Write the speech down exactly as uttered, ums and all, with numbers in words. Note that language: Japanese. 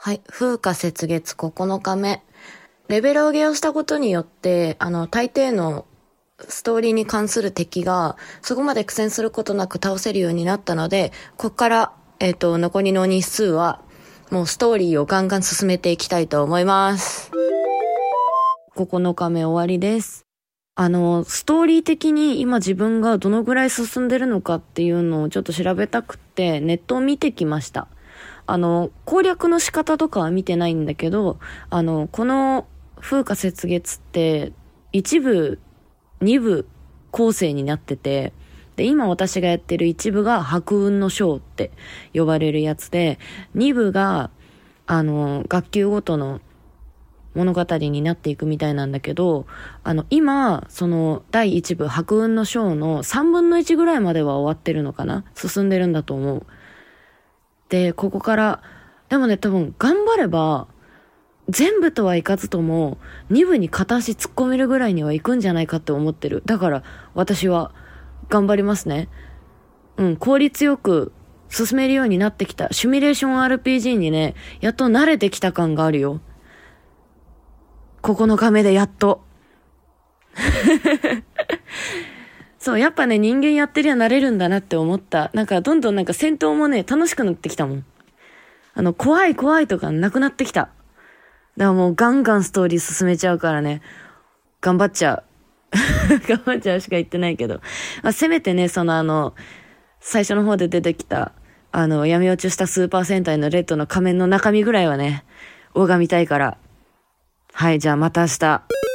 はい、風火雪月ここのかめ。レベル上げをしたことによって、あの、大抵のストーリーに関する敵が、そこまで苦戦することなく倒せるようになったので、ここから、えっと、残りの日数は、もうストーリーをガンガン進めていきたいと思います。ここのかめ終わりです。あの、ストーリー的に今自分がどのぐらい進んでるのかっていうのをちょっと調べたくって、ネットを見てきました。あの、攻略の仕方とかは見てないんだけど、あの、この、風火雪月って一部二部構成になってて、で今私がやってる一部が白雲の章って呼ばれるやつで、二部があの学級ごとの物語になっていくみたいなんだけど、あの今その第一部白雲の章の三分の一ぐらいまでは終わってるのかな、進んでるんだと思う。でここからでもね、多分頑張れば全部とはいかずともに部に片足突っ込めるぐらいにはいくんじゃないかって思ってる。だから私は頑張りますね。うん、効率よく進めるようになってきた。シミュレーション アールピージー にね、やっと慣れてきた感があるよ。ここのかめでやっと。そう、やっぱね、人間やってりゃ慣れるんだなって思った。なんかどんどんなんか戦闘もね、楽しくなってきたもん。あの、怖い怖いとかなくなってきた。だからもうガンガンストーリー進めちゃうからね、頑張っちゃう。頑張っちゃうしか言ってないけど。まあ、せめてね、そのあの、最初の方で出てきた、あの、闇落ちしたスーパー戦隊のレッドの仮面の中身ぐらいはね、拝みたいから。はい、じゃあまた明日。